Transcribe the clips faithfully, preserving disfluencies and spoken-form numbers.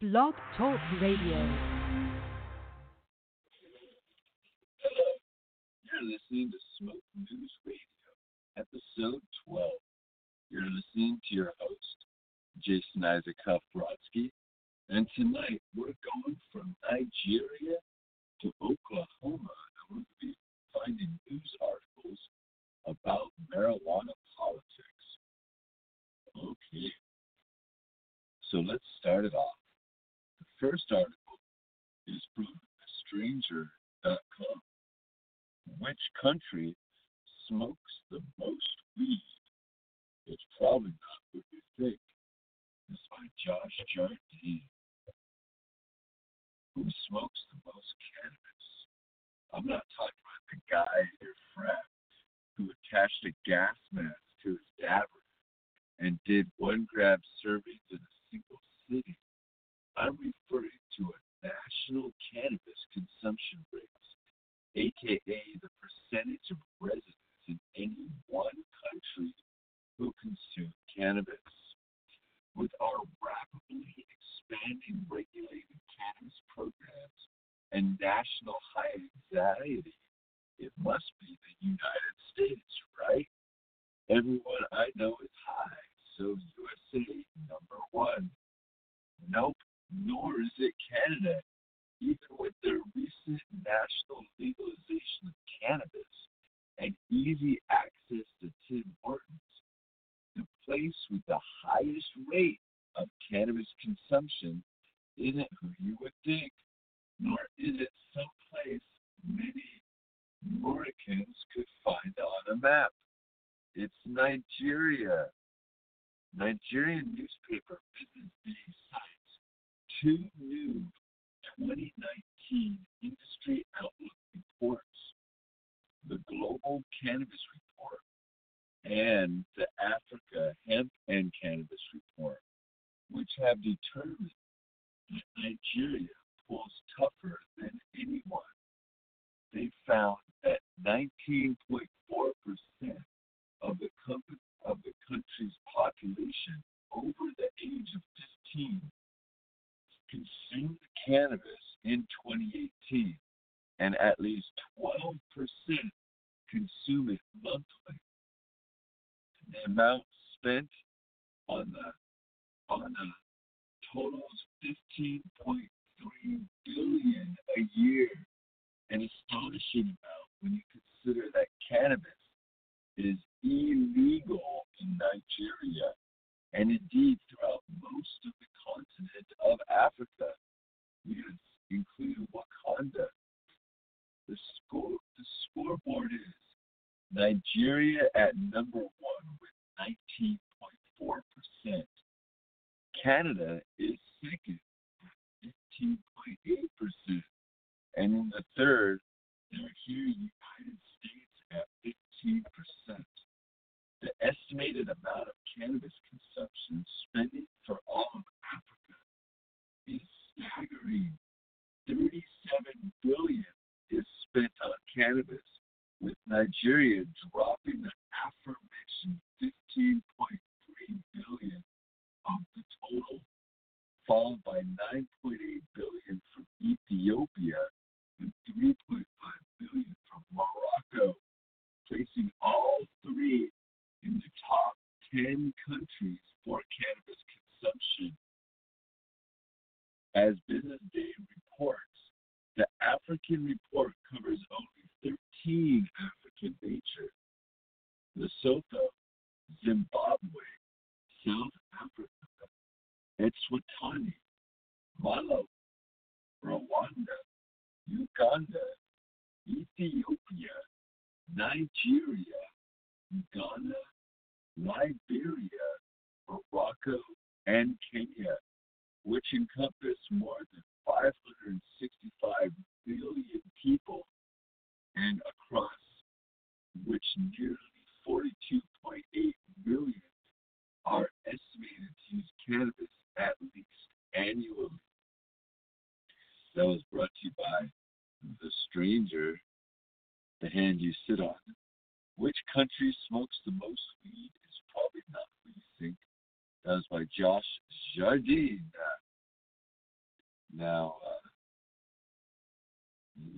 Blog Talk Radio. You're listening to Smoke News Radio, episode twelve. You're listening to your host, Jason Isaac Huff-Brodsky, and tonight we're going from Nigeria to Oklahoma, and we're going to be finding news articles about marijuana politics. Okay, so let's start it off. The first article is from Stranger dot com. Which country smokes the most weed? It's probably not what you think. This is by Josh Jardine. Who smokes the most cannabis? I'm not talking about the guy, your friend, who attached a gas mask to his dabber and did one grab servings in a single city. I'm referring to a national cannabis consumption rate, aka the percentage of residents in any one country who consume cannabis. With our rapidly expanding regulated cannabis programs and national high anxiety, it must be the United States, right? Everyone I know is high, so U S A number one. Nope, nor is it Canada. Even with their recent national legalization of cannabis and easy access to Tim Hortons, the place with the highest rate of cannabis consumption isn't who you would think, nor is it some place many Americans could find on a map. It's Nigeria. Nigerian newspaper Business Day cites two new twenty nineteen industry outlook reports, the Global Cannabis Report and the Africa Hemp and Cannabis Report, which have determined that Nigeria pulls tougher than anyone. They found that nineteen point four percent of the, com- of the country's population over the age of fifteen consumed cannabis in twenty eighteen, and at least twelve percent consume it monthly. The amount spent on the on the totals fifteen point three billion dollars a year, an astonishing amount when you consider that cannabis is illegal in Nigeria and indeed throughout most of the continent of Africa, including Wakanda. The score the scoreboard is Nigeria at number one with nineteen point four percent. Canada is second with fifteen point eight percent. And in the third, they're here United States at fifteen percent. The estimated amount of cannabis consumption spending for all of Africa is staggering. thirty-seven billion dollars is spent on cannabis, with Nigeria dropping the aforementioned fifteen point three billion dollars of the total, followed by nine point eight billion dollars from Ethiopia and three point five billion dollars from Morocco, placing all three in the top ten countries for cannabis consumption. As Business Day reports, the African report covers only thirteen African nations: Lesotho, Zimbabwe, South Africa, Eswatini, Malawi, Rwanda, Uganda, Ethiopia, Nigeria, Ghana, Liberia, Morocco, and Kenya, which encompass more than five hundred sixty-five million people, and across which nearly forty-two point eight million are estimated to use cannabis at least annually. That was brought to you by The Stranger, the hand you sit on. Which country smokes the most weed is probably not what you think. That was by Josh Jardine. Now, uh,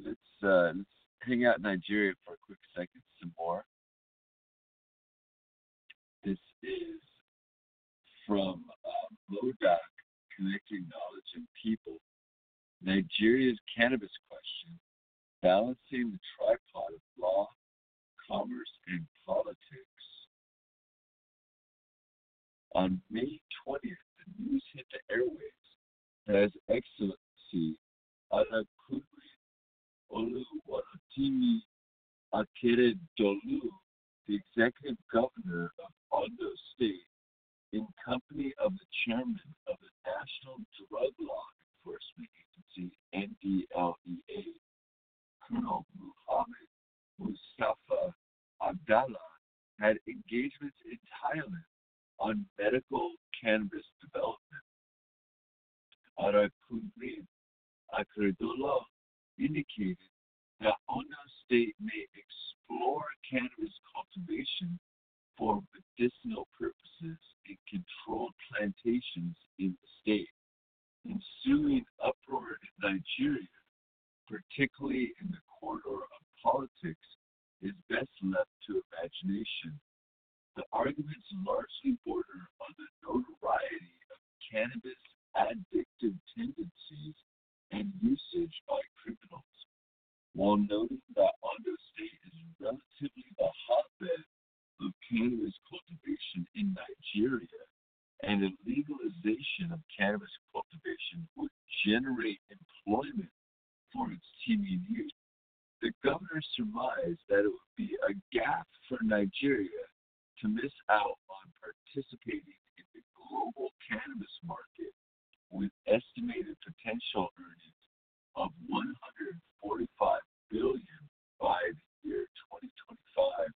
let's, uh, let's hang out in Nigeria for a quick second, some more. This is from uh, MODOC, Connecting Knowledge and People, Nigeria's Cannabis Question, Balancing the Tripod of Law, Commerce, and Politics. On May twentieth, the news hit the airwaves that His Excellency Arakunrin Oluwarotimi Akeredolu, the executive governor of Ondo State, in company of the chairman of the National Drug Law Enforcement Agency, N D L E A, Colonel Muhammad Mustafa Agdala, had engagements in Thailand on medical cannabis development. Arakunrin Akeredolu indicated that Ondo State may explore cannabis cultivation for medicinal purposes in controlled plantations in the state. Ensuing uproar in Nigeria, particularly in the corridor of politics, is best left to imagination. The arguments largely border on the notoriety of cannabis addictive tendencies and usage by criminals, while noting that Ondo State is relatively the hotbed of cannabis cultivation in Nigeria, and the legalization of cannabis cultivation would generate employment for its teeming youth. The governor surmised that it would be a gaffe for Nigeria to miss out on participating in the global cannabis market with estimated potential earnings of one hundred forty-five billion dollars by the year twenty twenty-five.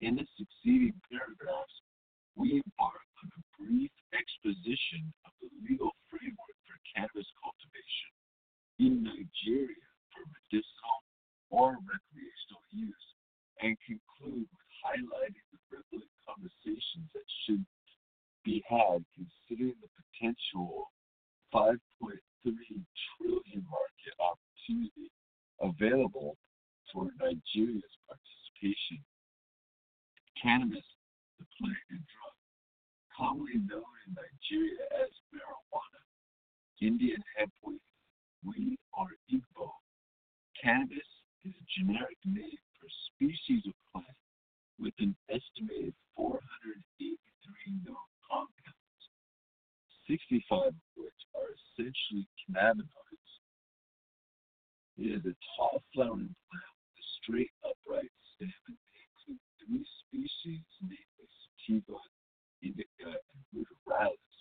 In the succeeding paragraphs, we embark on a brief exposition of the legal framework for cannabis cultivation in Nigeria for medicinal or recreational use, and conclude with highlighting the relevant conversations that should be had considering the potential five point three trillion dollars market opportunity available for Nigeria's participation. Cannabis, the plant and drug, commonly known in Nigeria as marijuana, Indian hemp weed, weed or Igbo. Cannabis is a generic name for a species of plant with an estimated four hundred eighty-three known compounds, sixty-five of which are essentially cannabinoids. It is a tall flowering plant with a straight upright stem. Three species, namely sativa, indica, and ruderalis.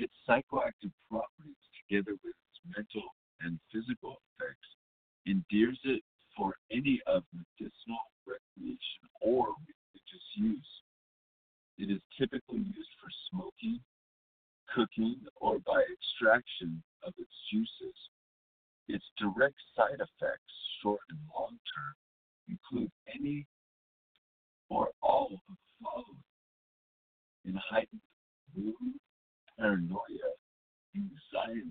Its psychoactive properties, together with its mental and physical effects, endears it for any of medicinal, recreation, or religious use. It is typically used for smoking, cooking, or by extraction of its juices. Its direct side effects, short and long term, include any or all of the following: in heightened mood, paranoia, anxiety,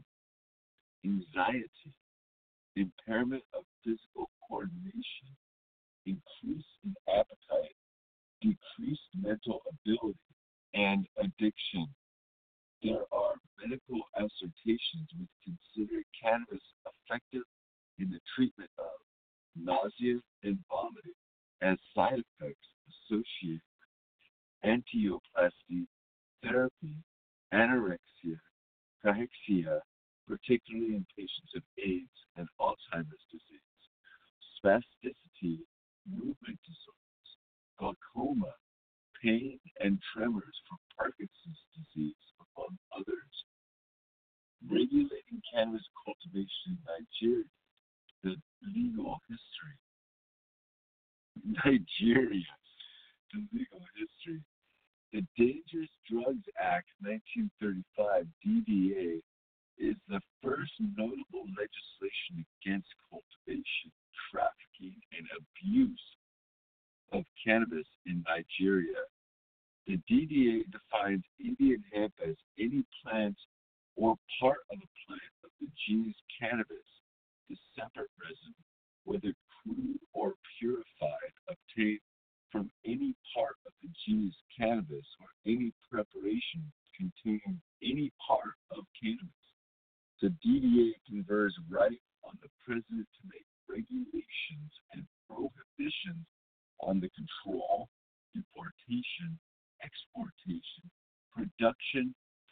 anxiety, impairment of physical coordination, increase in appetite, decreased mental ability, and addiction. There are medical assertions which consider cannabis effective in the treatment of nausea and vomiting as side effects associated with antioplasty therapy, anorexia, cachexia, particularly in patients of AIDS and Alzheimer's disease, spasticity, movement disorders, glaucoma, pain and tremors from Parkinson's disease, among others. Regulating cannabis cultivation in Nigeria, the legal history. Nigeria, the legal history. The Dangerous Drugs Act nineteen thirty-five, D D A, is the first notable legislation against cultivation, trafficking, and abuse of cannabis in Nigeria. The D D A defines Indian hemp as any plant or part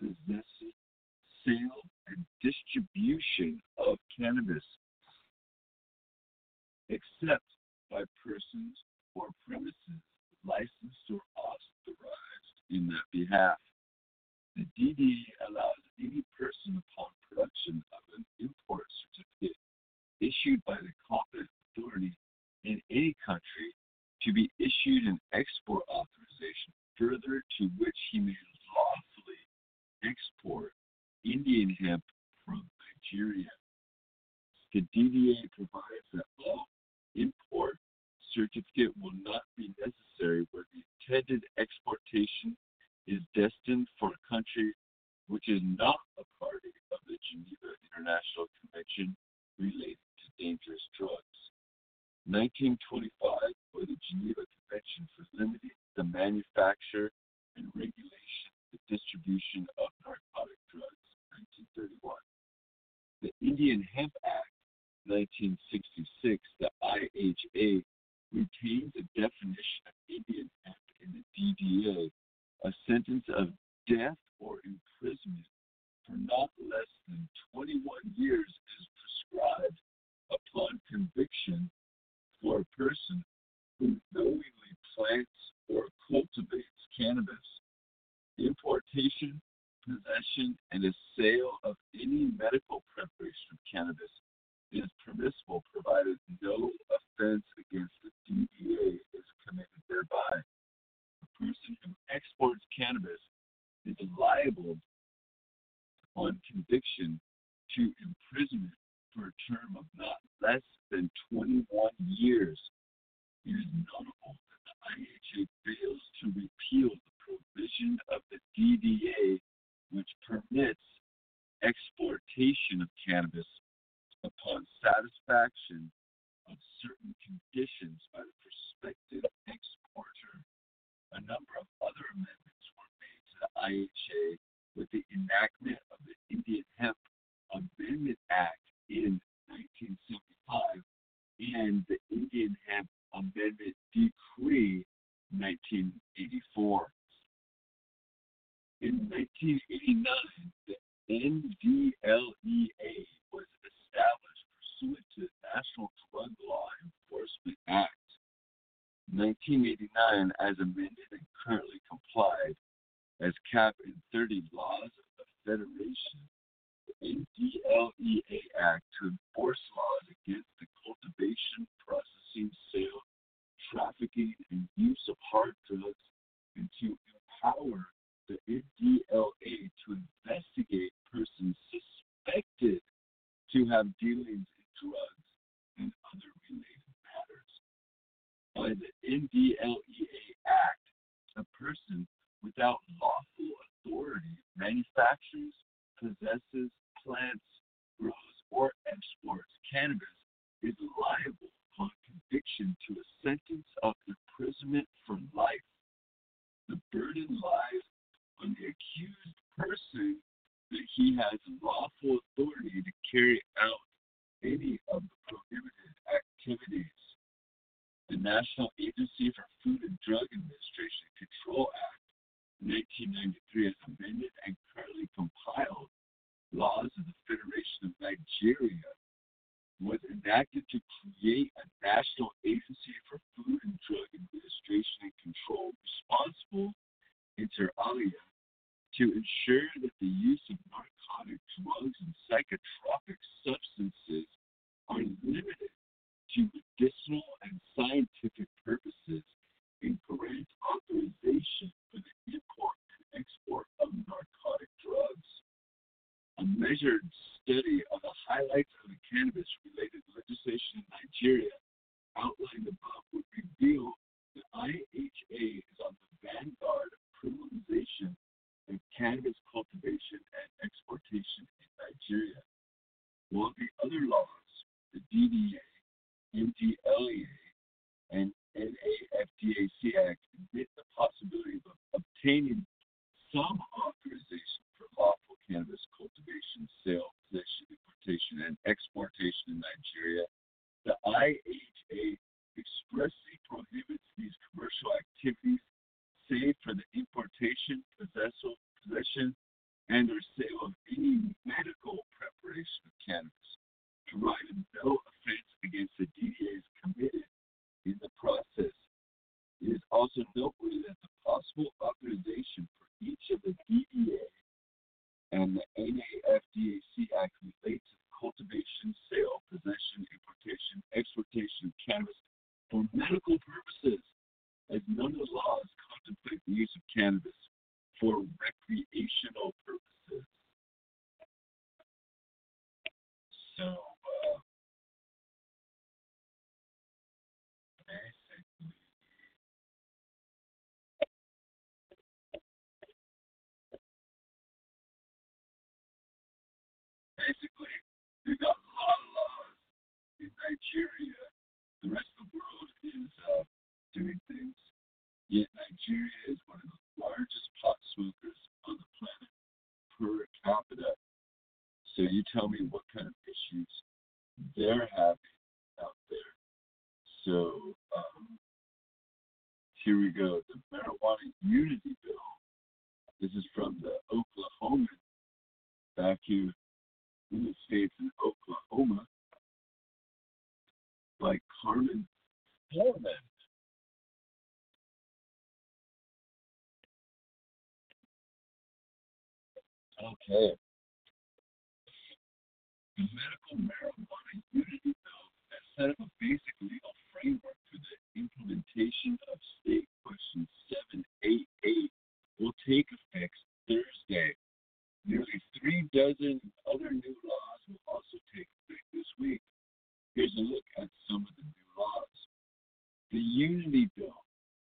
possession, sale, and distribution of cannabis, except by persons or premises licensed or authorized in that behalf. The D D A allows any person upon production of an import certificate issued by the competent authority in any country to be issued an export authorization further to which he may lawfully export Indian hemp from Nigeria. The D D A provides that all import certificate will not be necessary where the intended exportation is destined for a country which is not a party of the Geneva International Convention related to dangerous drugs. nineteen twenty-five, for the Geneva Convention for limiting the manufacture and regulation the distribution of narcotic drugs, nineteen thirty-one. The Indian Hemp Act, nineteen sixty-six, the I H A, retains a definition of Indian hemp in the D D A, a sentence of death or imprisonment for not less than twenty-one years is prescribed upon conviction for a person who knowingly plants or cultivates cannabis. The importation, possession, and the sale of any medical preparation of cannabis is permissible provided no offense against the D E A is committed thereby. A person who exports cannabis is liable on conviction to imprisonment for a term of not less than twenty-one years. It is notable that the I H A fails to repeal the provision of the D D A which permits exportation of cannabis upon satisfaction of certain conditions by the prospective exporter. A number of other amendments were made to the I H A with the enactment of the Indian Hemp Amendment Act in nineteen seventy-five and the Indian Hemp Amendment Decree nineteen eighty-four. In nineteen eighty-nine, the N D L E A was established pursuant to the National Drug Law Enforcement Act. nineteen eighty-nine, as amended and currently complied as Cap in thirty laws of the Federation, the N D L E A Act to enforce laws against the cultivation, processing, sale, trafficking, and use of hard drugs, and to empower the N D L E A to investigate persons suspected to have dealings in drugs and other related matters. By the N D L E A Act, a person without lawful authority manufactures, possesses, plants, grows, or exports cannabis is liable upon conviction to a sentence of imprisonment for life. The burden lies on the accused person that he has lawful authority to carry out any of the prohibited activities. The National Agency for Food and Drug Administration Control Act, nineteen ninety-three, has amended and currently compiled laws of the Federation of Nigeria, was enacted to create a National Agency for Food and Drug Administration and Control responsible inter alia to ensure that the use of narcotic drugs and psychotropic substances are limited to medicinal and scientific purposes and grant authorization for the import and export of narcotic drugs. A measured study of the highlights of the cannabis-related legislation in Nigeria outlined above would reveal that I H A is on the vanguard of criminalization and cannabis cultivation and exportation in Nigeria. While the other laws, the D D A, N D L E A, and N A F D A C Act, admit the possibility of obtaining some authorization for lawful cannabis cultivation, sale, possession, importation, and exportation in Nigeria, the I H A expressly prohibits these commercial activities save for the importation, possession, and or sale of any medical preparation of cannabis, deriving no offense against the D E As committed in the process. It is also noteworthy that the possible authorization for each of the D E A and the N A F D A C Act relates to the cultivation, sale, possession, importation, exportation of cannabis for medical purposes, as none of the laws contemplate the use of cannabis for recreational purposes. So, uh, basically, basically, they got a lot of laws in Nigeria. The rest of the world is uh, doing things. Yet Nigeria is one of the largest pot smokers on the planet per capita. So you tell me what kind of issues they're having out there. So um, here we go. The Marijuana Unity Bill. This is from the Oklahoman back here in the States in Oklahoma by Carmen Foreman. Okay. The Medical Marijuana Unity Bill has set up a basic legal framework for the implementation of State Question seven eighty-eight will take effect Thursday. Nearly three dozen other new laws will also take effect this week. Here's a look at some of the new laws. The Unity Bill,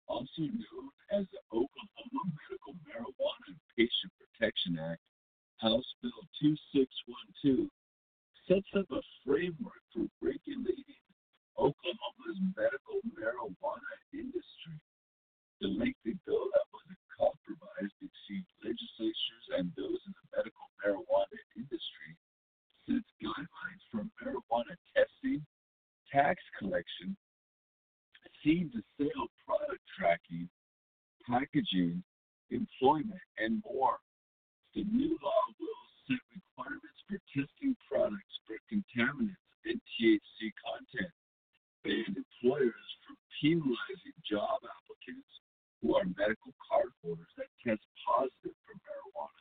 also known as the Oklahoma Medical Marijuana and Patient Protection Act, House Bill twenty-six twelve, sets up a framework for regulating Oklahoma's medical marijuana industry. The lengthy bill that was a compromise between legislatures and those in the medical marijuana industry sets guidelines for marijuana testing, tax collection, seed-to-sale product tracking, packaging, employment, and more. The new law will set requirements for testing products for contaminants and T H C content, ban employers from penalizing job applicants who are medical card holders that test positive for marijuana.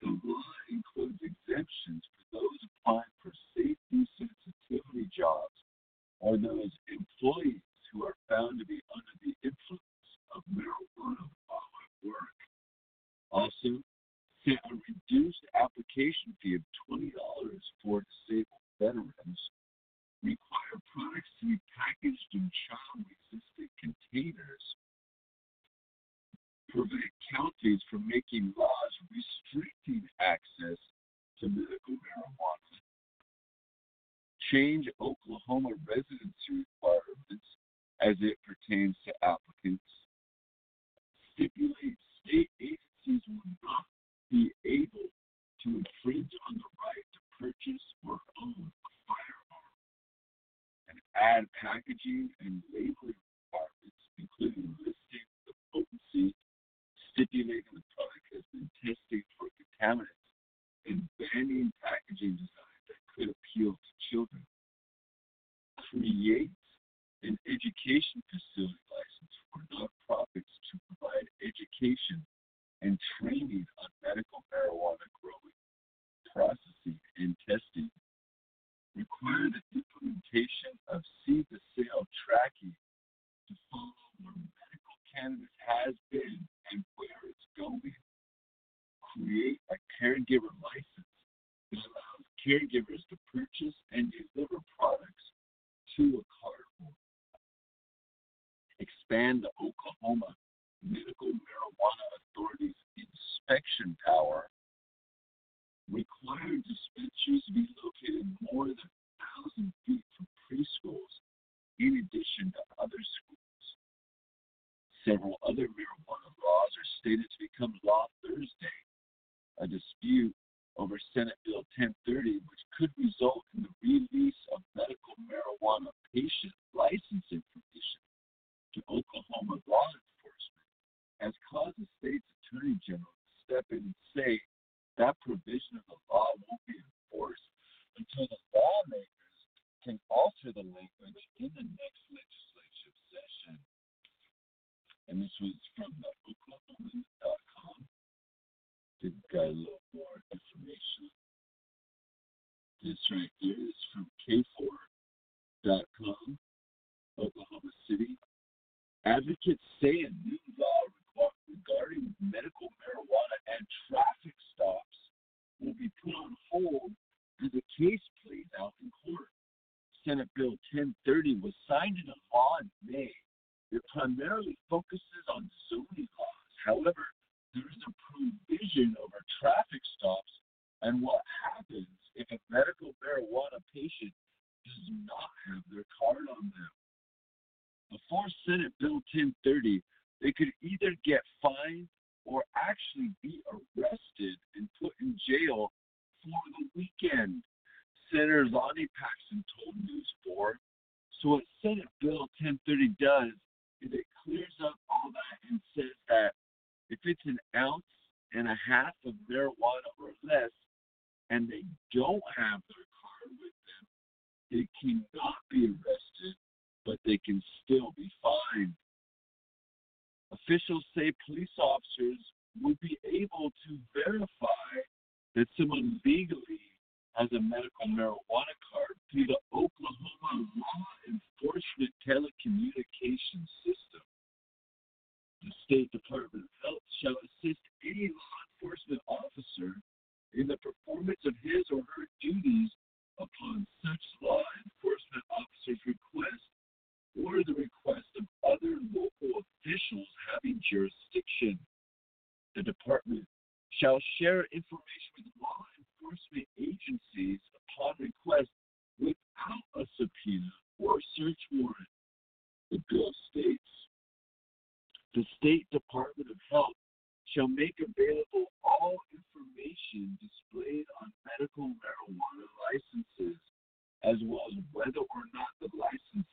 The law includes exemptions for those applying for safety sensitivity jobs or those employees who are found to be under the influence of marijuana while at work. Also, set a reduced application fee of twenty dollars for disabled veterans, require products to be packaged in child-resistant containers, prevent counties from making laws restricting access to medical marijuana, change Oklahoma residency requirements as it pertains to applicants, stipulate state agencies will not be able to infringe on the right to purchase or own a firearm, and add packaging and labeling requirements, including listing the potency, stipulating the product has been tested for contaminants, and banning packaging design that could appeal to children. Create an education facility license for nonprofits to provide education and training on medical marijuana growing, processing, and testing. Require the implementation of seed-to-sale tracking to follow where medical cannabis has been and where it's going. Create a caregiver license that allows caregivers to purchase and deliver products to a cardholder. Expand the Oklahoma Medical Marijuana Authority's inspection power. Require dispensaries to be located more than one thousand feet from preschools, in addition to other schools. Several other marijuana laws are stated to become law Thursday, a dispute over Senate Bill ten thirty, which could result in the release of medical marijuana patient license information to Oklahoma law enforcement, as causes state's attorney general to step in and say that provision of the law won't be enforced until the lawmakers can alter the language in the next legislative session. And this was from the Oklahoma Medical dot com. Give you guys a little more information. This right here is from K four dot com, Oklahoma City. Advocates say a new law regarding medical marijuana and traffic stops will be put on hold as the case plays out in court. Senate Bill ten thirty was signed into law in May. It primarily focuses on zoning laws. However, there is a provision over traffic stops and what happens if a medical marijuana patient does not have their card on them. Before Senate Bill ten thirty, they could either get fined or actually be arrested and put in jail for the weekend, Senator Lonnie Paxton told News four. So what Senate Bill ten thirty does is it clears up all that and says that if it's an ounce and a half of marijuana or less and they don't have their card with them, they cannot be arrested, but they can still be fined. Officials say police officers would be able to verify that someone legally has a medical marijuana card through the Oklahoma Law Enforcement Telecommunications System. The State Department of Health shall assist any law enforcement officer in the performance of his or her duties upon such law enforcement officer's request or the request of other local officials having jurisdiction. The department shall share information with law enforcement agencies upon request without a subpoena or search warrant. The bill states, the State Department of Health shall make available all information displayed on medical marijuana licenses, as well as whether or not the license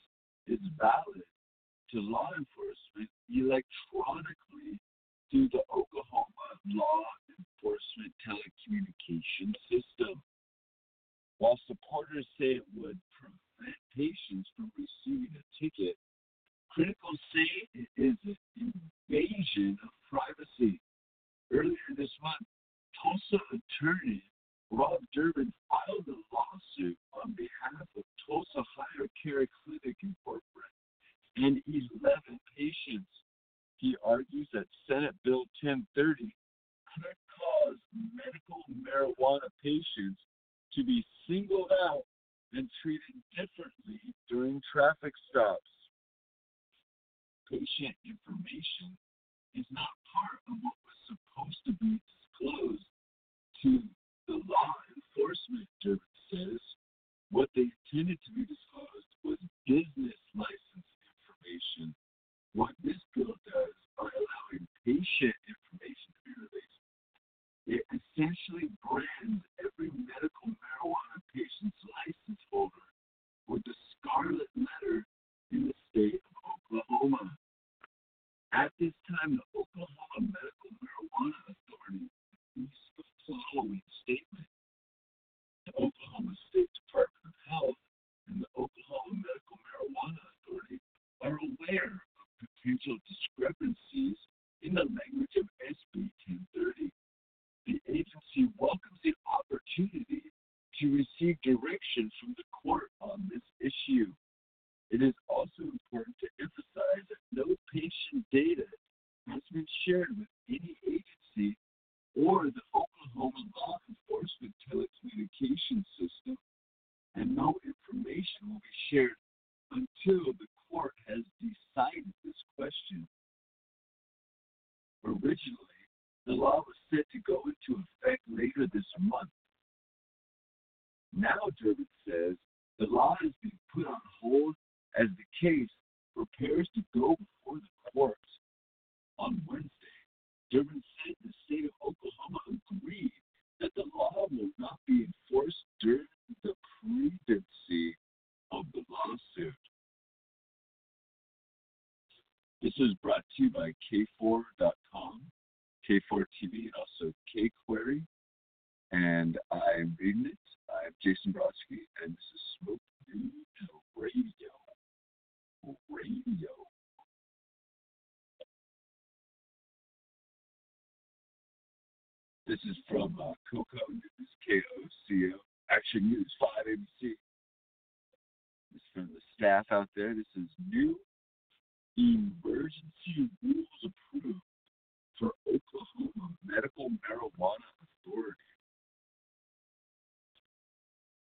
is valid to law enforcement electronically through the Oklahoma Law Enforcement Telecommunications System. While supporters say it would prevent patients from receiving a ticket, critics say it is an invasion of privacy. Earlier this month, Tulsa attorney Rob Durbin filed a lawsuit on behalf of Tulsa Higher Care Clinic Incorporated and eleven patients. He argues that Senate Bill ten thirty could cause medical marijuana patients to be singled out and treated differently during traffic stops. Patient information is not part of what was supposed to be disclosed to the law enforcement, Durbin says. What they intended to be disclosed was business license information. What this bill does by allowing patient information to be released, it essentially brands every medical marijuana patient's license holder with the scarlet letter in the state of Oklahoma. At this time, the Oklahoma Medical Marijuana Authority released the following statement. The Oklahoma State Department of Health and the Oklahoma Medical Marijuana Authority are aware of potential discrepancies in the language of S B ten thirty. The agency welcomes the opportunity to receive direction from the court on this issue. It is also important to emphasize that no patient data has been shared with any agency or the Oklahoma Law Enforcement Telecommunications System, and no information will be shared until the court has decided this question. Originally, the law was set to go into effect later this month. Now, Durbin says, the law has been put on hold as the case prepares to go before the courts. On Wednesday, Durbin said the state of Oklahoma agreed that the law will not be enforced during the pendency of the lawsuit. This was brought to you by K four dot com, K four T V, and also KQuery, And I'm reading it. I'm Jason Brodsky, and this is Smoke News Radio. Radio. This is from uh, Coco News, K O C O, Action News five A B C. This is from the staff out there. This is new emergency rules approved for Oklahoma Medical Marijuana Authority.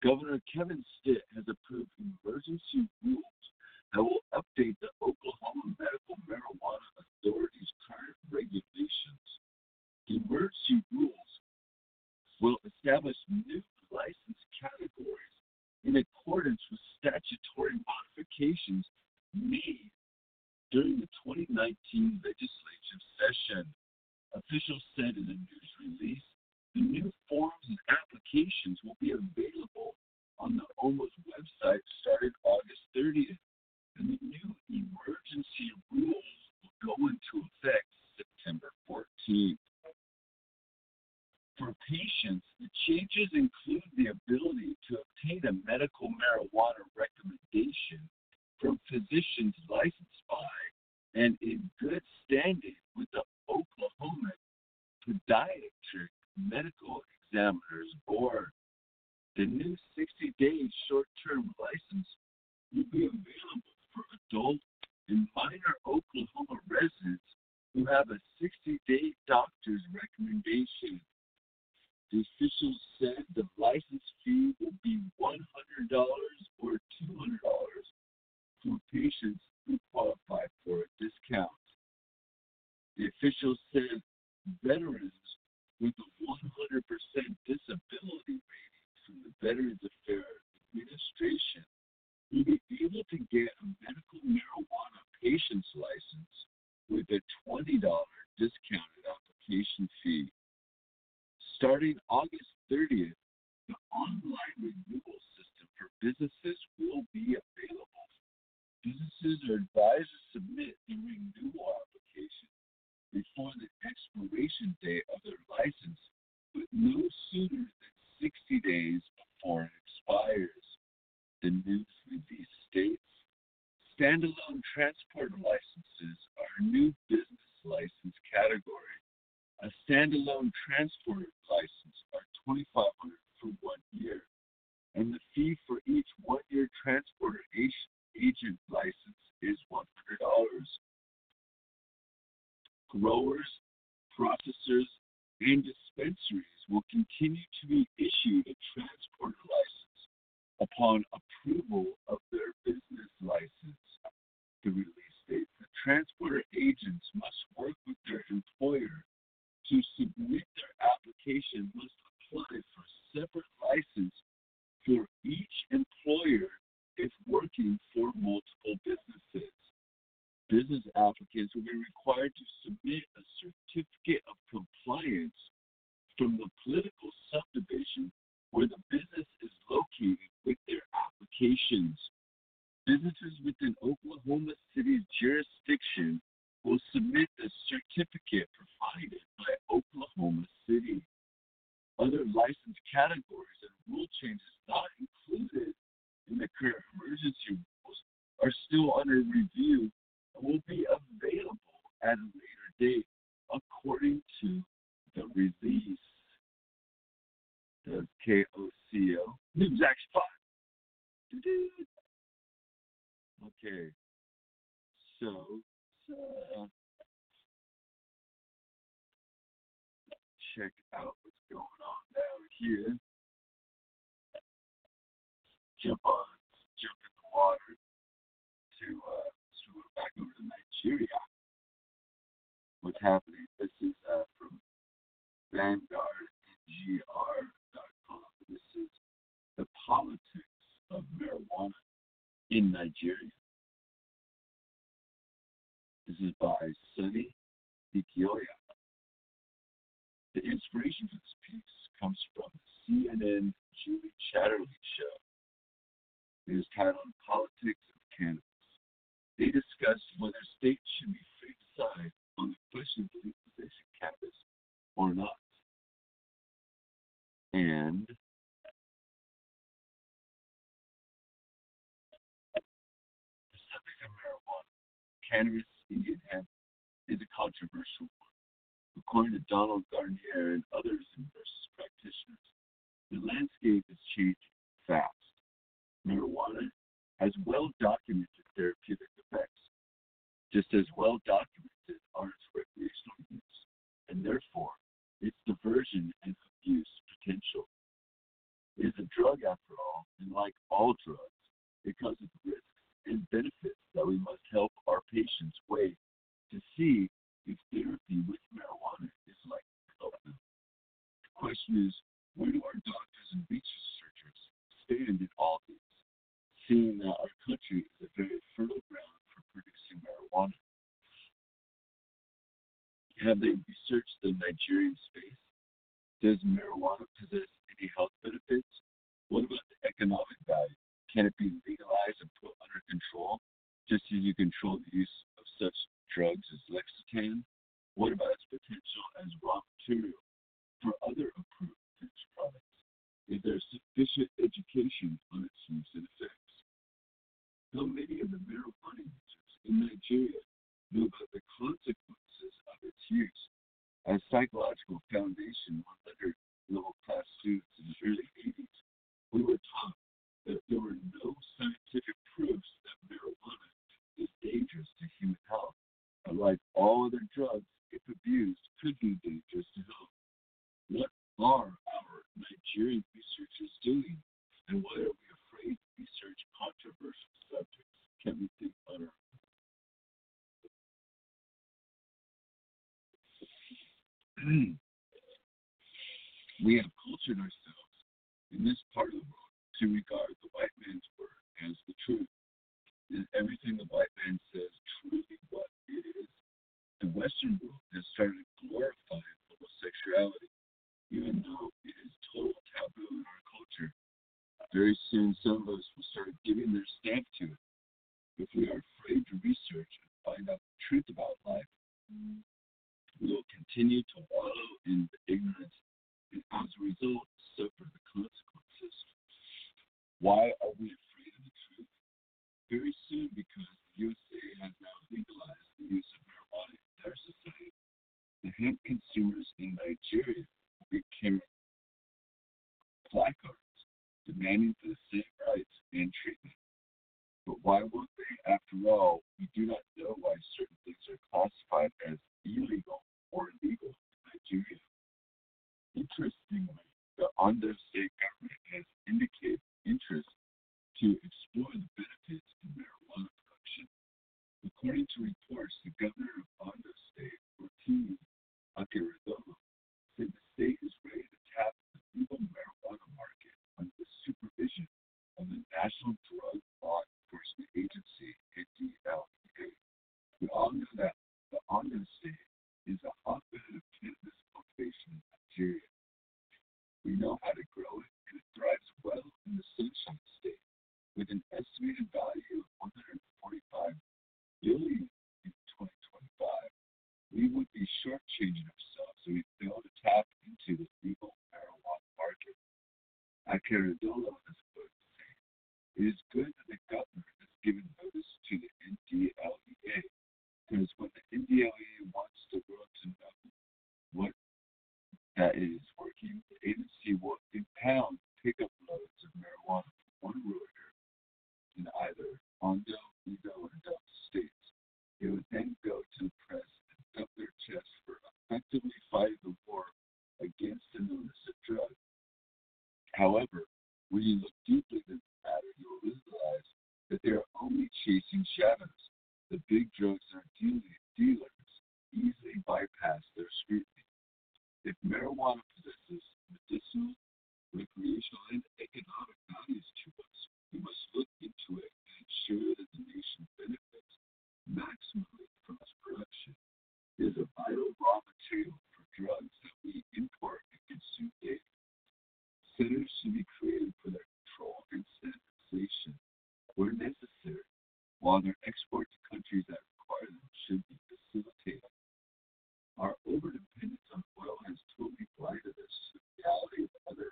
Governor Kevin Stitt has approved emergency rules that will update the Oklahoma Medical Marijuana Authority's current regulations. The emergency rules will establish new license categories in accordance with statutory modifications made during the twenty nineteen legislative session. Officials said in a news release, the new forms and applications will be available on the O M A's website starting August thirtieth, and the new emergency rules will go into effect September fourteenth. For patients, the changes include the ability to obtain a medical marijuana recommendation from physicians licensed by and in good standing with the Oklahoma Podiatric Medical Examiner's Board. The new sixty-day short-term license will be available for adult and minor Oklahoma residents who have a sixty-day doctor's recommendation. The officials said the license fee will be one hundred dollars or two hundred dollars for patients who qualify for a discount. The officials said veterans with a one hundred percent disability rating from the Veterans Affairs Administration will be able to get a medical marijuana patient's license with a twenty dollars discounted application fee. Starting August thirtieth, the online renewal system for businesses will be available. Businesses are advised to submit the renewal application before the expiration date of their license, but no sooner than sixty days before it expires. The news release states, standalone transport licenses are a new business license category. A standalone transport license are twenty-five hundred dollars for one year, and the fee for each one-year transport agent license is one hundred dollars. Growers, processors, and dispensaries will continue to be issued a transport license upon approval of their business license. The release states that transporter agents must work with their employer to submit their application, must apply for a separate license for each employer if working for multiple businesses. Business applicants will be required to submit a certificate of compliance from the political subdivision where the business is located with their applications. Businesses within Oklahoma City's jurisdiction will submit the certificate provided by Oklahoma City. Other license categories and rule changes not included in the current emergency rules are still under review and will be available at a later date, according to the release. The K O C O News Action five. Okay, so, so check out what's going on down here. Jump on, jump in the water to uh. Back over to Nigeria. What's happening? This is uh, from vanguard g r dot com. This is the politics of marijuana in Nigeria. This is by Sonny Ikioia. The inspiration for this piece comes from the C N N Julie Chatterley show. It is titled Politics of Cannabis. They discussed whether states should be free to decide on the question of legalization of cannabis or not. and the subject of marijuana, cannabis, Indian hemp, is a controversial one. According to Donald Garnier and others versus practitioners, the landscape is changing fast. Marijuana has well-documented therapeutic effects, just as well-documented are its recreational use, and therefore its diversion and abuse potential. It is a drug, after all, and like all drugs, it comes with risks and benefits that we must help our patients weigh to see if therapy with marijuana is likely to help them. The question is, where do our doctors and researchers stand in all this, seeing that our country is a very fertile ground for producing marijuana? Have they researched the Nigerian space? Does marijuana possess any health benefits? What about the economic value? Can it be legalized and put under control, just as you control the use of such drugs as Lexicon? What about its potential as raw material for other approved finished products? Is there sufficient education on its use and effects? How many of the marijuana users in Nigeria know about the consequences of its use? As Psychological Foundation one hundred level class students in the early eighties, we were taught that there were no scientific proofs that marijuana is dangerous to human health, but like all other drugs, if abused, could be dangerous to health. What are our Nigerian researchers doing, and why are we afraid to research controversial subjects? Can we think on our own? We have cultured ourselves in this part of the world to regard the white man's word as the truth. Is everything the white man says truly what it is? The Western world has started glorifying homosexuality, even though it is total taboo in our culture. Very soon, some of us will start giving their stamp to it. If we are afraid to research and find out the truth about life, mm-hmm. we will continue to wallow in the ignorance and, as a result, suffer the consequences. Why are we afraid of the truth? Very soon, because the U S A has now legalized the use of marijuana in their society, the hemp consumers in Nigeria became placards demanding for the same rights and treatment. But why won't they? After all, we do not know why certain things are classified as illegal or legal in Nigeria. Interestingly, the Ondo State government has indicated interest to explore the benefits of marijuana production. According to reports, the governor of Ondo State, Oluwarotimi Akeredolu, said the state is ready to tap the legal marijuana market under the supervision of the National Drug Law Enforcement Agency, N D L E A. We all know that the Ondo State is a hotbed of cannabis cultivation in Nigeria. We know how to grow it, and it thrives well in the Sunshine State, with an estimated value of one hundred forty-five billion dollars in twenty twenty-five. We would be shortchanging ourselves if we fail to tap into the legal marijuana market. Akeredolu has put it the same. It is good that the governor has given notice to the N D L E A. Because when the N D L E A wants the world to know what that it is working, the agency will impound pickup loads of marijuana from one roader in either Ondo, Edo, or Delta states. It would then go to the press and dump their chest for effectively fighting the war against an illicit drug. However, when you look deeply into the matter, you will realize that they are only chasing shadows. The big drugs are dealers easily bypass their scrutiny. If marijuana possesses medicinal, recreational, and economic values to us, we must look into it and ensure that the nation benefits maximally from its production. It is a vital raw material for drugs that we import and consume daily. Centers should be created for their control and standardization where necessary, while their export to countries that require them should be facilitated. Our overdependence on oil has totally blinded us to the reality of other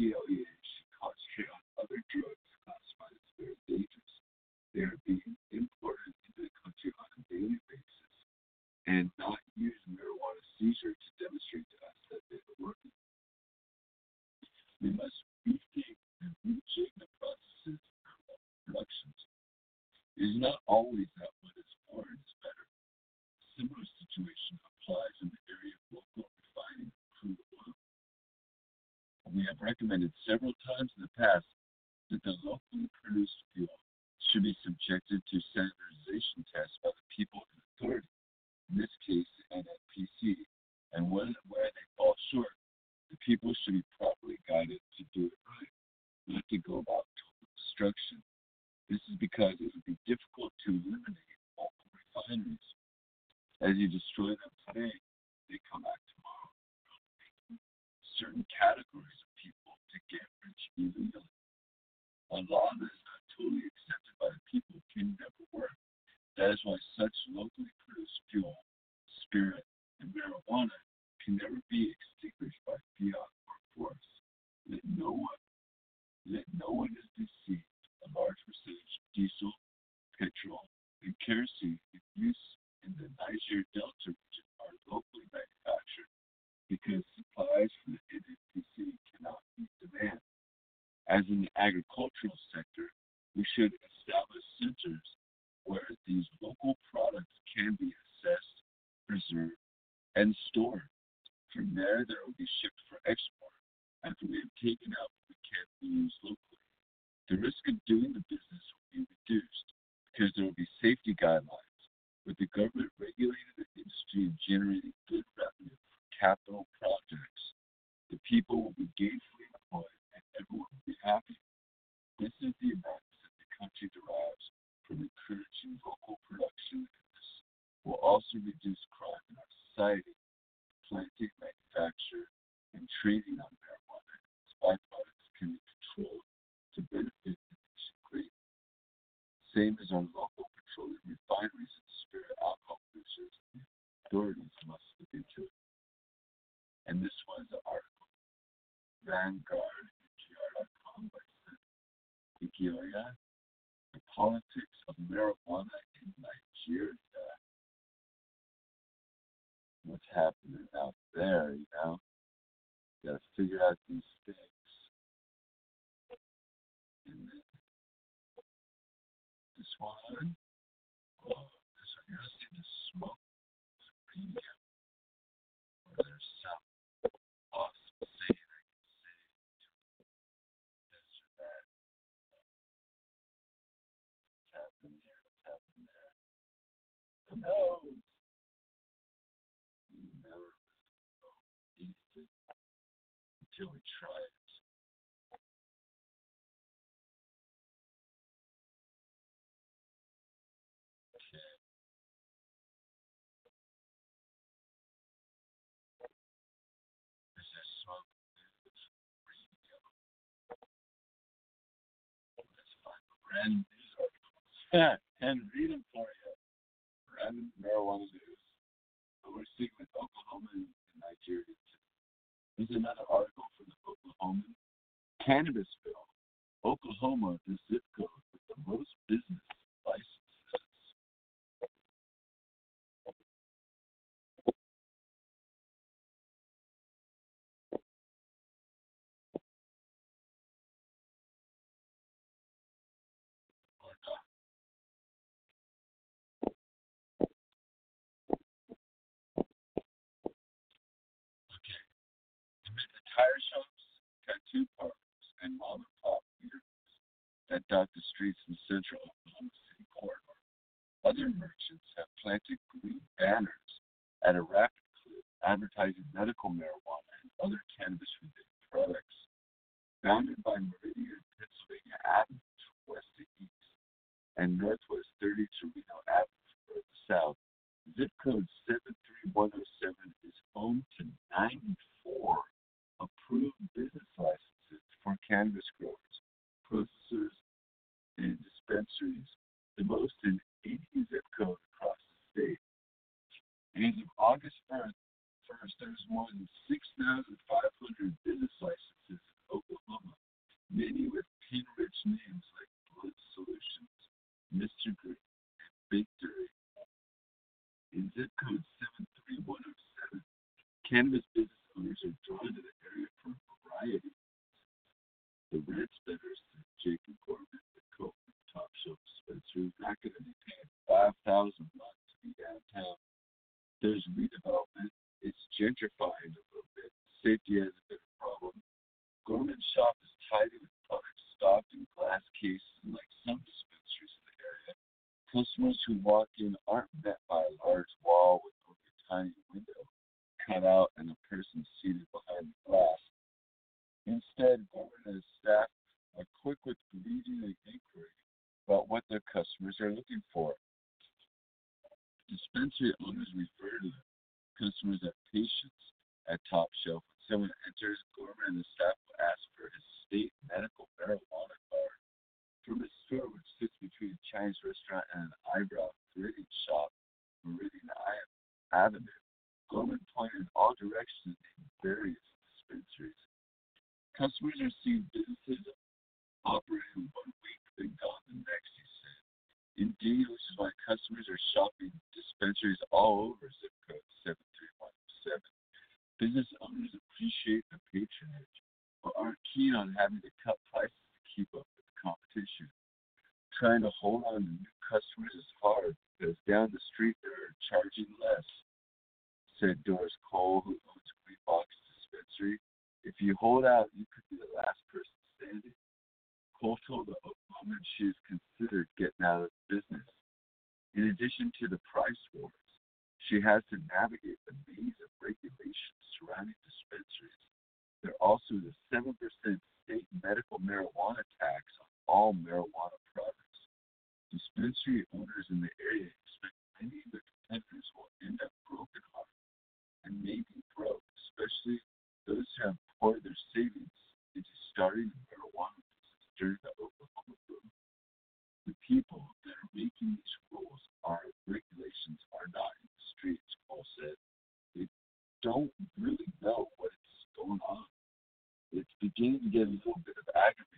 N D L E A should concentrate on other drugs classified as very dangerous. They are being imported into the country on a daily basis and not use marijuana seizure to demonstrate to us that they are working. We must rethink and rejig the processes of marijuana production. It is not always that what is foreign is better. A similar situation applies in the area of local refining of crude oil. We have recommended several times in the past that the locally produced fuel should be subjected to standardization tests by the people in authority, in this case the N F P C, and when and where they fall short, the people should be properly guided to do it right, not to go about total destruction. This is because it would be difficult to eliminate local refineries. As you destroy them today, they come back tomorrow. Certain categories of people to get rich illegally. A law that is not totally accepted by the people can never work. That is why such locally produced fuel, spirit, and marijuana can never be extinguished by fiat or force. Let no one, let no one is deceived. A large percentage of diesel, petrol, and kerosene in use in the Niger Delta region are locally manufactured, because supplies from the N F P C cannot meet demand. As in the agricultural sector, we should establish centers where these local products can be assessed, preserved, and stored. From there, they will be shipped for export after we have taken out what we can't use locally. The risk of doing the business will be reduced because there will be safety guidelines, with the government regulating the industry and generating good revenue. Capital projects, the people will be gainfully employed and everyone will be happy. This is the advantage that the country derives from encouraging local production, and this will also reduce crime in our society. Planting, manufacture, and trading on marijuana and its byproducts can be controlled to benefit the nation greatly. Same as our local petroleum refineries and spirit alcohol producers, the authorities must look into it. And this was the article, vanguard g r dot com, by Sonny Ikioia, The Politics of Marijuana in Nigeria. What's happening out there, you know? You gotta figure out these things. And then this one, oh, this one, you're gonna see the smoke, the premium, where there's some. No. We never know anything until we try it. Okay. This is Smoke News Radio. Let's find a brand new news article and read them for you. Random marijuana news, but we're sticking with Oklahoma and Nigeria today. This is another article from the Oklahoma Cannabis Bill. Oklahoma, the zip code with the most business licenses. Tire shops, tattoo parlors, and mom and pop eateries that dot the streets in central Oklahoma City corridor. Other merchants have planted green banners at a rapid clip advertising medical marijuana and other cannabis-related products. Bounded by Meridian, Pennsylvania Avenue to west to east, and Northwest thirty to Reno Avenue to the south, zip code seven three one oh seven is home to ninety-four approved business licenses for cannabis growers, processors, and dispensaries, the most in eighty zip codes across the state. As of August first, there's more than six thousand five hundred business licenses in Oklahoma. cannabis business owners are drawn to the area for a variety of reasons. The rent spinners, Jacob Gorman, the Coke, the Top Shelf dispensary, not going to be paying five thousand dollars a month to be downtown. There's redevelopment. It's gentrifying a little bit. Safety hasn't been a problem. Gorman's shop is tidy with products stocked in glass cases, like some dispensaries in the area. Customers who walk in aren't met by a large wall with only a tiny window cut out and a person seated behind the glass. Instead, Gorman and his staff are quick with leading an inquiry about what their customers are looking for. Dispensary owners refer to them. Customers have patience at Top Shelf. When someone enters, Gorman and the staff will ask for his state medical marijuana card. From his store, which sits between a Chinese restaurant and an eyebrow Meridian shop, Meridian Avenue, Gorman pointed in all directions in various dispensaries. Customers are seeing businesses operating one week, then gone the next, he said. Indeed, which is why customers are shopping dispensaries all over zip code seven three one seven. Business owners appreciate the patronage, but aren't keen on having to cut prices to keep up with the competition. Trying to hold on to new customers is hard because down the street they're charging less, said Doris Cole, who owns Green Box Dispensary. If you hold out, you could be the last person standing. Cole told the Oklahoma she is considered getting out of business. In addition to the price wars, she has to navigate the maze of regulations surrounding dispensaries. There also is a seven percent state medical marijuana tax on all marijuana products. Dispensary owners in the area expect many of their competitors will end up brokenhearted and maybe broke, especially those who have poured their savings into starting a marijuana business during the Oklahoma boom. The people that are making these rules are regulations are not in the streets, Paul said. They don't really know what's going on. It's beginning to get a little bit of aggravating.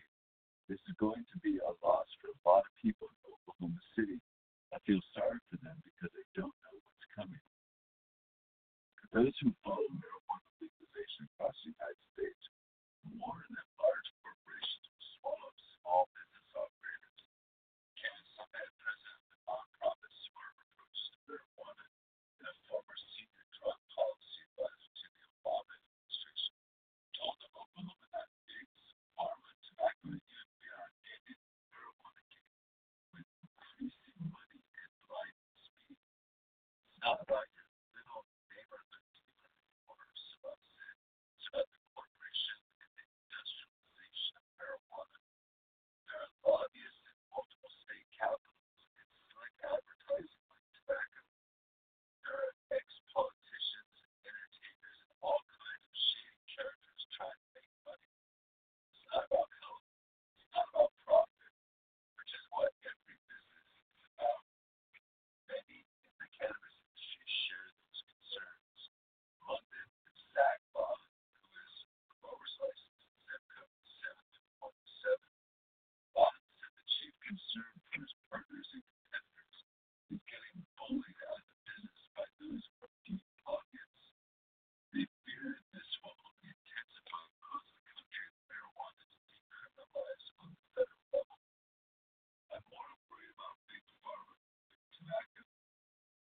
This is going to be a loss for a lot of people in Oklahoma City. I feel sorry for them because they don't know what's coming. For those who follow marijuana legalization across the United States, warn that large corporations will swallow small business operators. Nonprofit smart approaches to marijuana and a former senior drug policy advisor to the Obama administration told the Oklahoma that pigs, pharma, tobacco, and U M B R are in the marijuana game with increasing money and blinding speed. It's not about your little neighborhood dealer anymore, Swab said. It's about the corporation and the industrialization of marijuana. There are lobbyists in multiple state capitals. Advertising like tobacco. There are ex-politicians, entertainers, and all kinds of shady characters trying to make money. It's not about health. It's not about profit, which is what every business is about. Many in the cannabis industry share those concerns. Among them is Zach Bond, who is a grower's license in zip code seven three one seven. Bond said the chief concern for his partners in is getting bullied out of the business by those from deep pockets. They fear this will only intensify across the country if marijuana is decriminalized on the federal level. I'm more worried about big pharma than tobacco.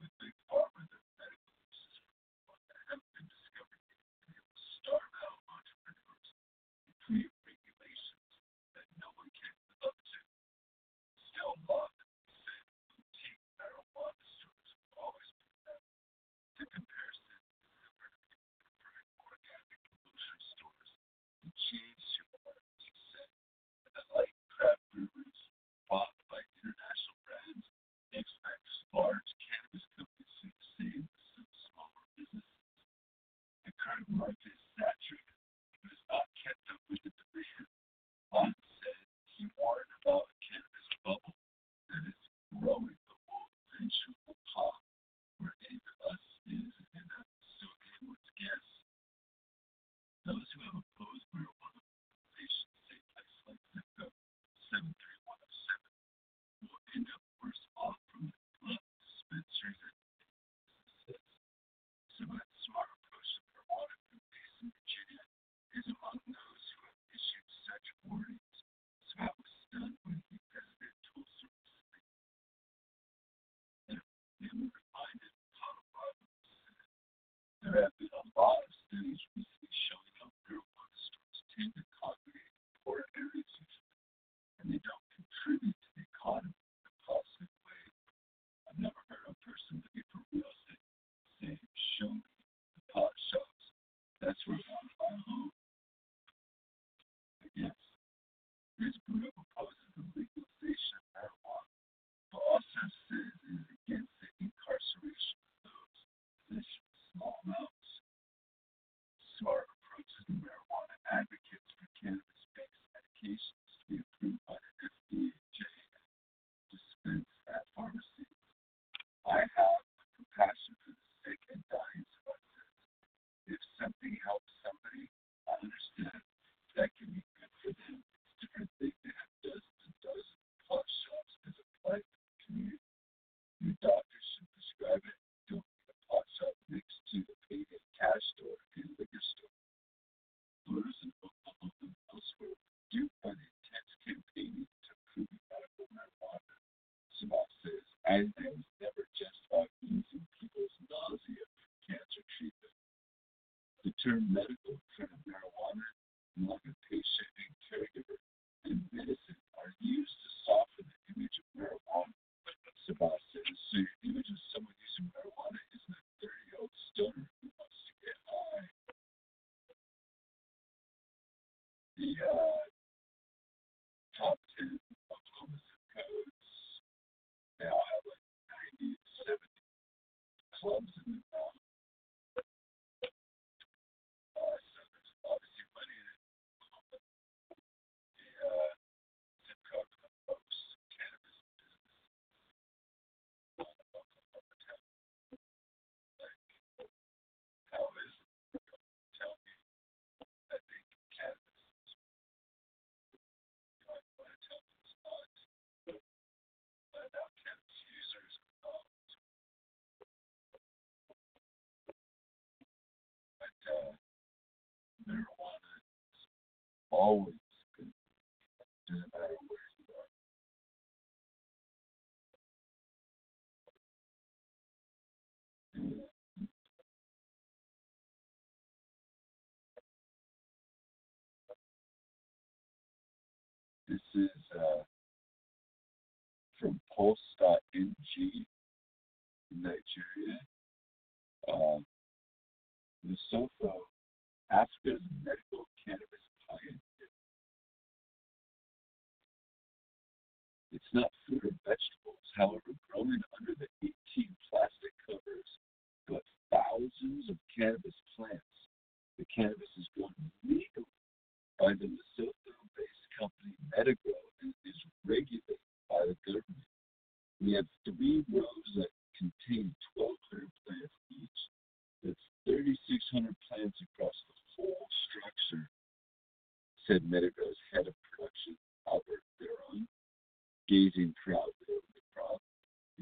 With big pharma, their medical uses for marijuana haven't been discovered yet, and it will starve out entrepreneurs and create regulations that no one can live up to. Still, a lot. The comparison is similar to people preferring organic grocery stores and chain supermarkets, he said, and the light craft breweries bought by international brands. They expect large cannabis companies to do the same as some smaller businesses. The current market is saturated, but it's not kept up with the demand. Lott said he warned about a cannabis bubble that is growing but will eventually pop where any of us is, and that's still anyone's guess. Those who have opposed marijuana legalization say places like zip code seven three one seven will end up worse off from the club dispensaries and businesses. So that smart approach to marijuana This bill proposes the legalization of marijuana, but also says it is against the incarceration of those possessing small amounts. SMART approaches the marijuana advocates for cannabis-based medications to be approved by the F D A J and dispensed at pharmacies. I have compassion for the sick and dying, so I says, if something helps somebody, I understand that can be good for them. Different thing to have dozens and dozens of pot shops as a private community. Your doctor should prescribe it. Don't need a pot shop next to the payday cash store and liquor store. Voters in Oklahoma and elsewhere were duped by the intense campaigning to prove medical marijuana. Savant says, Agdala was never just about easing people's nausea from cancer treatment. The term medical in front of marijuana, like a patient and caregiver, and medicine are used to soften the image of marijuana. Sabah says, so your image of someone using marijuana isn't a thirty-year-old stoner who wants to get high. The uh, top ten Oklahoma zip codes now have like ninety to seventy clubs in the town. Uh, marijuana is always good. It doesn't matter where you are. This is uh, from Pulse dot n g in Nigeria. Um, Lesotho, Africa's medical cannabis pioneer. It's not fruit or vegetables, however, growing under the eighteen plastic covers, but thousands of cannabis plants. The cannabis is grown legally by the Lesotho-based company Medigrow and is regulated by the government. We have three rows that contain twelve hundred plants each. That's thirty-six hundred plants across the whole structure, said Medigrow's head of production, Albert Theron, gazing proudly over the crop.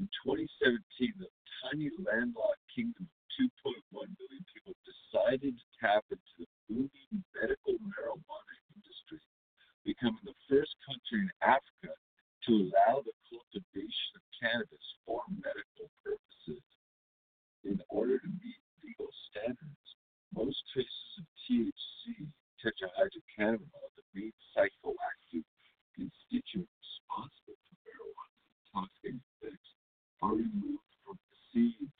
In twenty seventeen, the tiny landlocked kingdom of two point one million people decided to tap into the booming medical marijuana industry, becoming the first country in Africa to allow the cultivation of cannabis for medical purposes. In order to meet legal standards, most traces of T H C, tetrahydrocannabinol, the main psychoactive constituent responsible for marijuana's intoxicating effects, are removed from the seeds.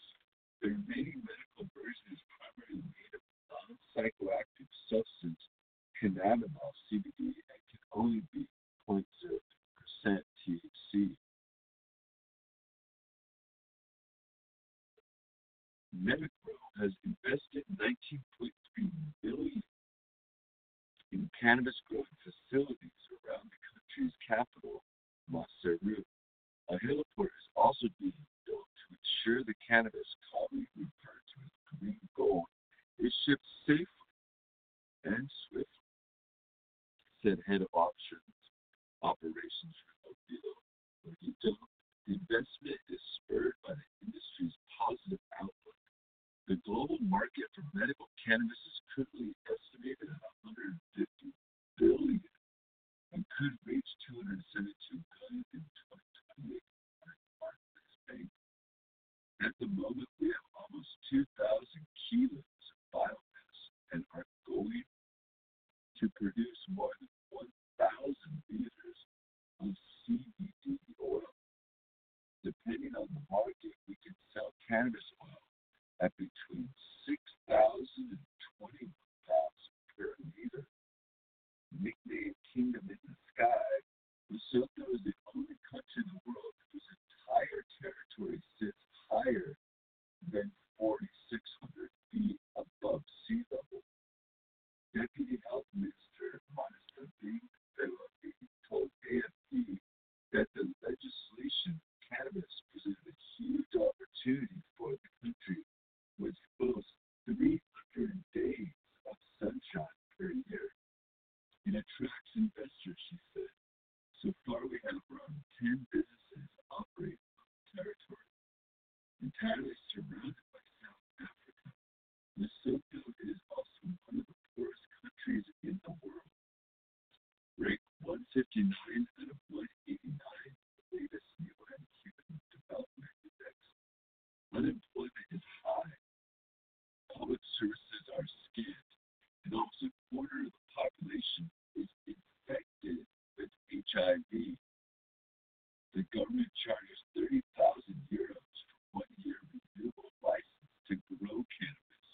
The remaining medical version is primarily made of non-psychoactive substance, cannabinol C B D, and can only be zero point zero three percent T H C. Medigrow has invested nineteen point three billion dollars in cannabis growing facilities around the country's capital, Maseru. A heliport is also being built to ensure the cannabis, commonly referred to as green gold, is shipped safely and swiftly, said head of options operations for Odilo Odito. The investment is spurred by the industry's positive outlook. The global market for medical cannabis is currently estimated at one hundred fifty billion dollars and could reach two hundred seventy-two billion dollars in twenty twenty-eight, marketplace bank. At the moment, we have almost two thousand kilos of biomass and are going to produce more than one thousand liters of C B D oil. Depending on the market, we can sell cannabis oil at between six thousand and twenty-one thousand per liter. Nicknamed Kingdom in the Sky, businesses. So far, we have around ten businesses operating on the territory, entirely surrounded by South Africa. Lesotho is also one of the poorest countries in the world, ranked one fifty-nine out of one eighty-nine in the latest U N Human Development Index. Unemployment is high, public services are scant, and almost a quarter of the population is infected with H I V. The government charges thirty thousand euros for one year renewable license to grow cannabis,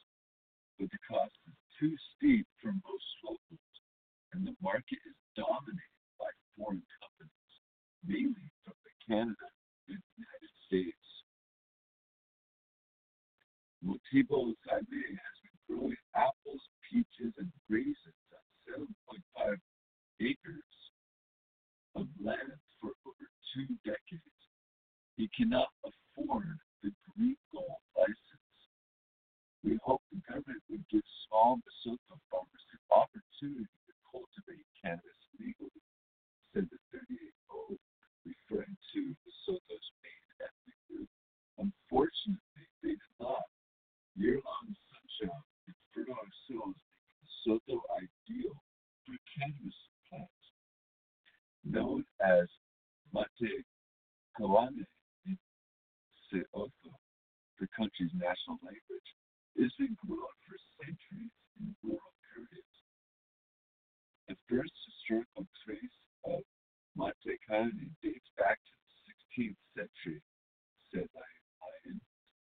but the cost is too steep for most locals, and the market is dominated by foreign companies, mainly from Canada and the United States. Motivo Saime has been growing apples, peaches, and raisins on seven point five acres of land for over two decades. He cannot afford the green gold license. We hope the government would give small Lesotho farmers the opportunity to cultivate cannabis legally, said the thirty-eight-year-old, referring to Lesotho's main ethnic group. Unfortunately, they did not. Year-long sunshine and fertile soils make Lesotho ideal for cannabis plants. Known as mate kawane in Seotho, the country's national language, it's been grown for centuries in rural areas. The first historical trace of mate kawane dates back to the sixteenth century, said Lyon,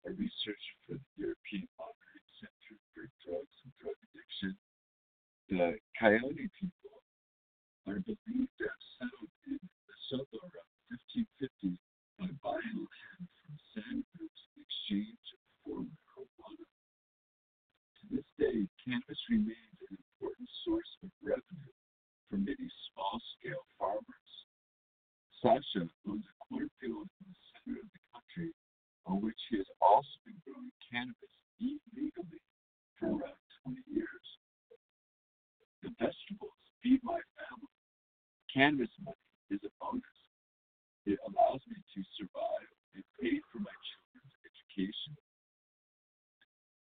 a researcher for the European Monitoring Center for Drugs and Drug Addiction. The Coyote people are believed to have settled in Lesotho around fifteen fifty by buying land from sand groups in exchange for marijuana. To this day, cannabis remains an important source of revenue for many small-scale farmers. Sasha owns a cornfield in the center of the country, on which he has also been growing cannabis illegally for around twenty years. The vegetables feed my family. Cannabis money is a bonus. It allows me to survive and pay for my children's education.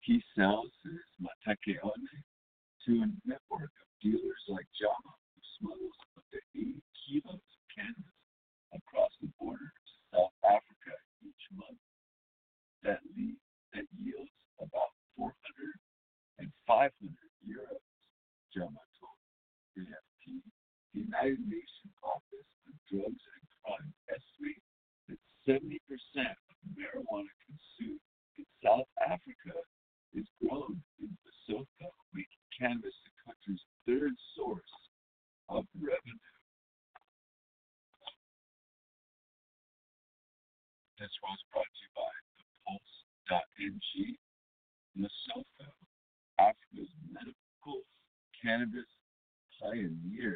He sells his matakeone to a network of dealers like Jama, who smuggles up to eighty kilos of cannabis across the border to South Africa each month. That lead, that yields about four hundred and five hundred euros, Jama told A F P. The United Nations Office on Drugs and Crime estimates that seventy percent of marijuana consumed in South Africa is grown in Lesotho, making cannabis the country's third source of revenue. This was brought to you by Pulse dot n g, Lesotho, Africa's medical cannabis pioneer.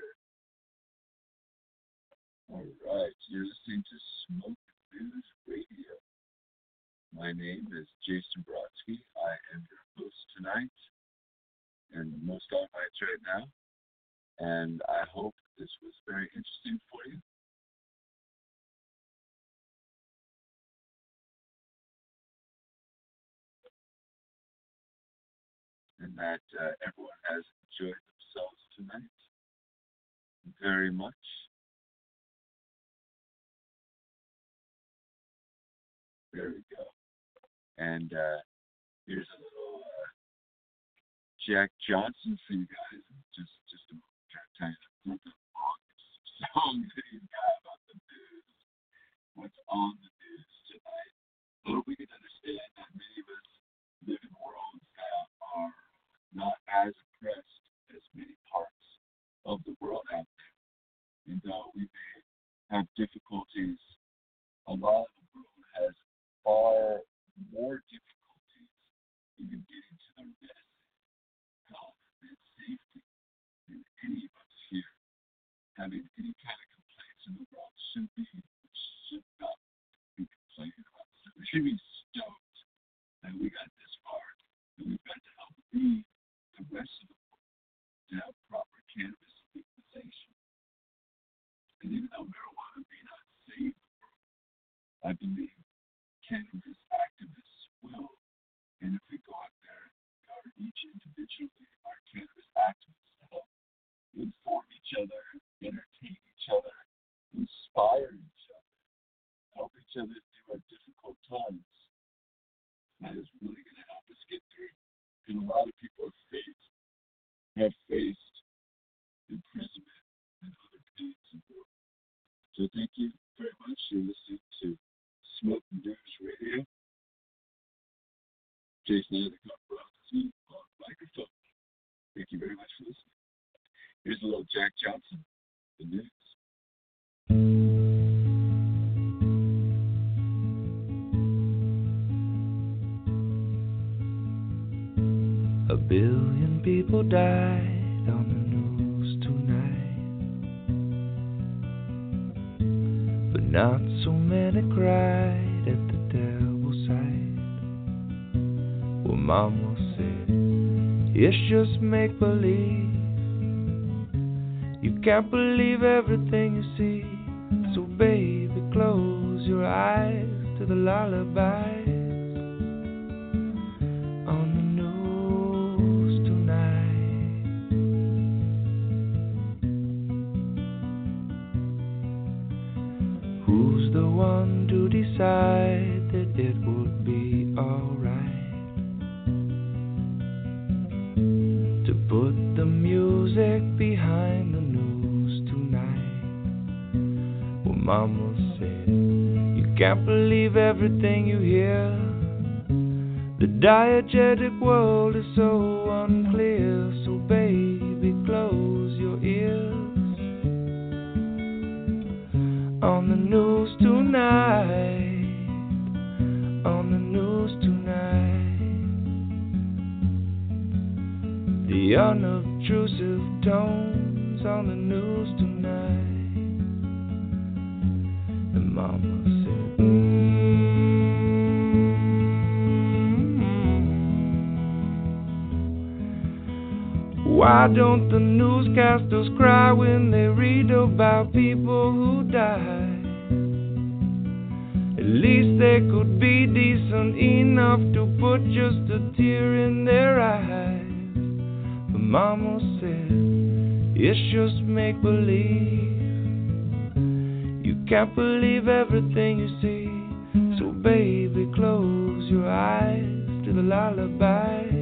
All right, you're listening to Smoke News Radio. My name is Jason Brodsky. I am your host tonight, and most all nights right now. And I hope this was very interesting for you. And that uh, everyone has enjoyed themselves tonight very much. There we go. And uh, here's a little uh, Jack Johnson for you guys. Just, just a moment. I'm trying to tell you the longest song that he's got about the news. What's on the news tonight? Though we can understand that many of us live in worlds that are not as oppressed as many parts of the world out there. And though we may have difficulties, a lot of the world has far more difficulties even getting to their medicine, health, and safety than any of us here. Having any kind of complaints in the world should be, should not be complained about. So we should be stoked that we got this far, and we've got to help lead the rest of the world to have proper cannabis legalization. And even though marijuana may not save the world, I believe cannabis activists will. And if we go out there and empower each individually, our cannabis activists to help inform each other, entertain each other, inspire each other, help each other through our difficult times, that is really going to help us get through. And a lot of people have faced, have faced imprisonment and other pains in the world. So thank you very much. You're listening to Smoke News Radio. Jason Isaac Huff-Brodsky on microphone. Thank you very much for listening. Here's a little Jack Johnson, the news. A billion people died on the news tonight, but not so many cried at the devil's side. Well, Mama said, it's just make believe. You can't believe everything you see, so baby, close your eyes to the lullabies on the news tonight. Who's the one to decide that it would be alright to put the music behind the Mama said, you can't believe everything you hear. The diegetic world is so unclear, so baby, close your ears on the news tonight, on the news tonight. The unobtrusive tones on the news tonight. Mama said, mm-hmm. Why don't the newscasters cry when they read about people who die? At least they could be decent enough to put just a tear in their eyes. But Mama said, it's just make-believe. Can't believe everything you see, so baby, close your eyes to the lullaby